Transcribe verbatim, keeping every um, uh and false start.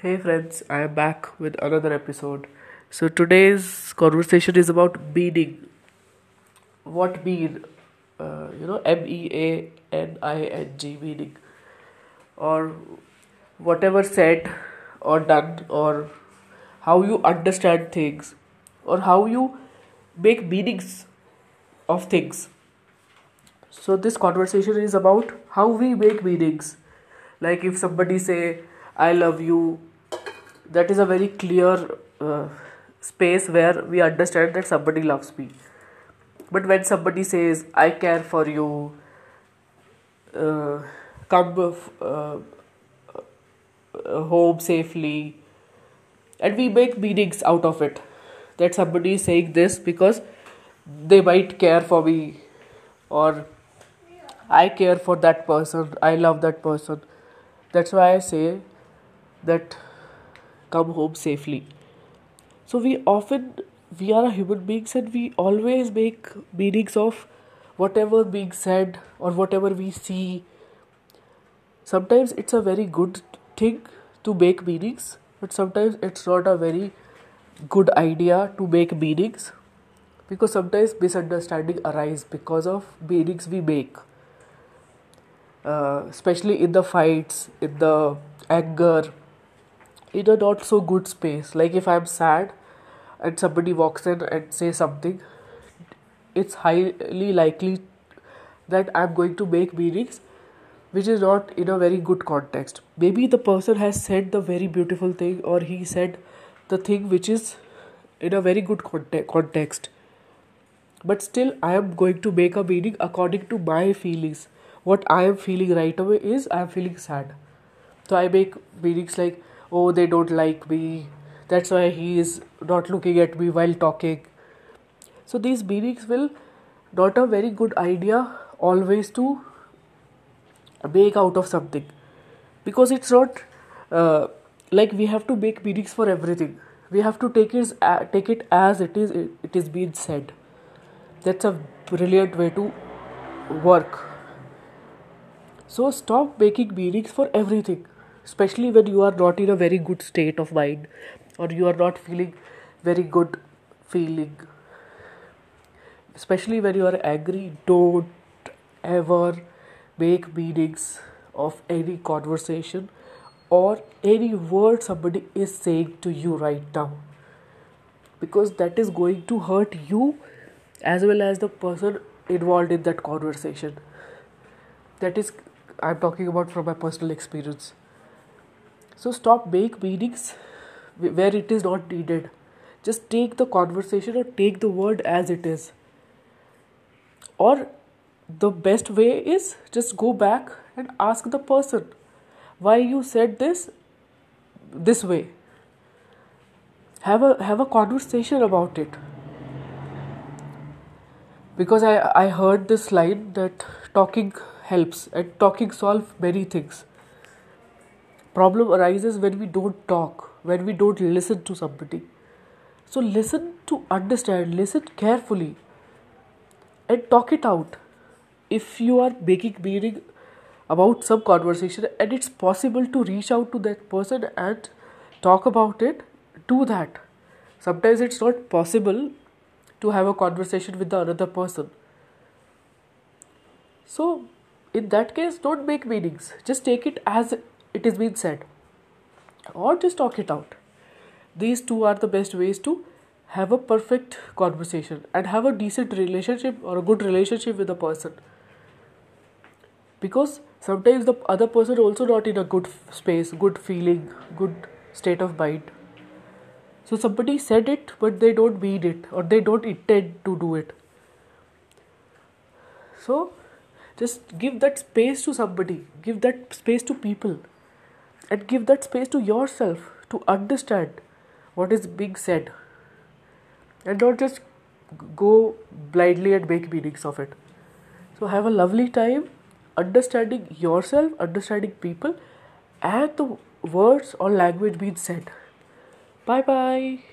Hey friends, I am back with another episode. So today's conversation is about beading. What mean? Uh, you know, M E A N I N G, meaning. Or whatever said or done, or how you understand things, or how you make meanings of things. So this conversation is about how we make meanings. Like if somebody say, I love you, that is a very clear uh, space where we understand that somebody loves me. But when somebody says, I care for you, uh, come uh, home safely, and we make meanings out of it, that somebody is saying this because they might care for me, or I care for that person, I love that person. That's why I say that come home safely. So we often, we are human beings and we always make meanings of whatever being said or whatever we see. Sometimes it's a very good thing to make meanings, but sometimes it's not a very good idea to make meanings, because sometimes misunderstanding arise because of meanings we make. Uh, especially in the fights, in the anger, in a not so good space. Like if I'm sad and somebody walks in and says something, it's highly likely that I'm going to make meanings which is not in a very good context. Maybe the person has said the very beautiful thing, or he said the thing which is in a very good conte- context. But still I am going to make a meaning according to my feelings. What I am feeling right away is I am feeling sad. So I make meanings like, oh, they don't like me, that's why he is not looking at me while talking. So these meanings will not a very good idea always to make out of something, because it's not uh, like we have to make meanings for everything. We have to take it uh, take it as it is it is being said. That's a brilliant way to work. So stop making meanings for everything, especially when you are not in a very good state of mind, or you are not feeling very good feeling. Especially when you are angry, don't ever make meanings of any conversation or any word somebody is saying to you right now, because that is going to hurt you as well as the person involved in that conversation. That is, I'm talking about from my personal experience. So stop making meanings where it is not needed. Just take the conversation or take the word as it is. Or the best way is just go back and ask the person why you said this this way. Have a have a conversation about it. Because I, I heard this line that talking helps and talking solves many things. Problem arises when we don't talk, when we don't listen to somebody. So listen to understand, listen carefully and talk it out. If you are making meaning about some conversation and it's possible to reach out to that person and talk about it, do that. Sometimes it's not possible to have a conversation with the another person. So in that case, don't make meanings. Just take it as it is being said, or just talk it out. These two are the best ways to have a perfect conversation and have a decent relationship or a good relationship with a person. Because sometimes the other person also not in a good space, good feeling, good state of mind. So somebody said it, but they don't mean it, or they don't intend to do it. So just give that space to somebody, give that space to people, and give that space to yourself to understand what is being said, and don't just go blindly and make meanings of it. So have a lovely time understanding yourself, understanding people, and the words or language being said. Bye bye.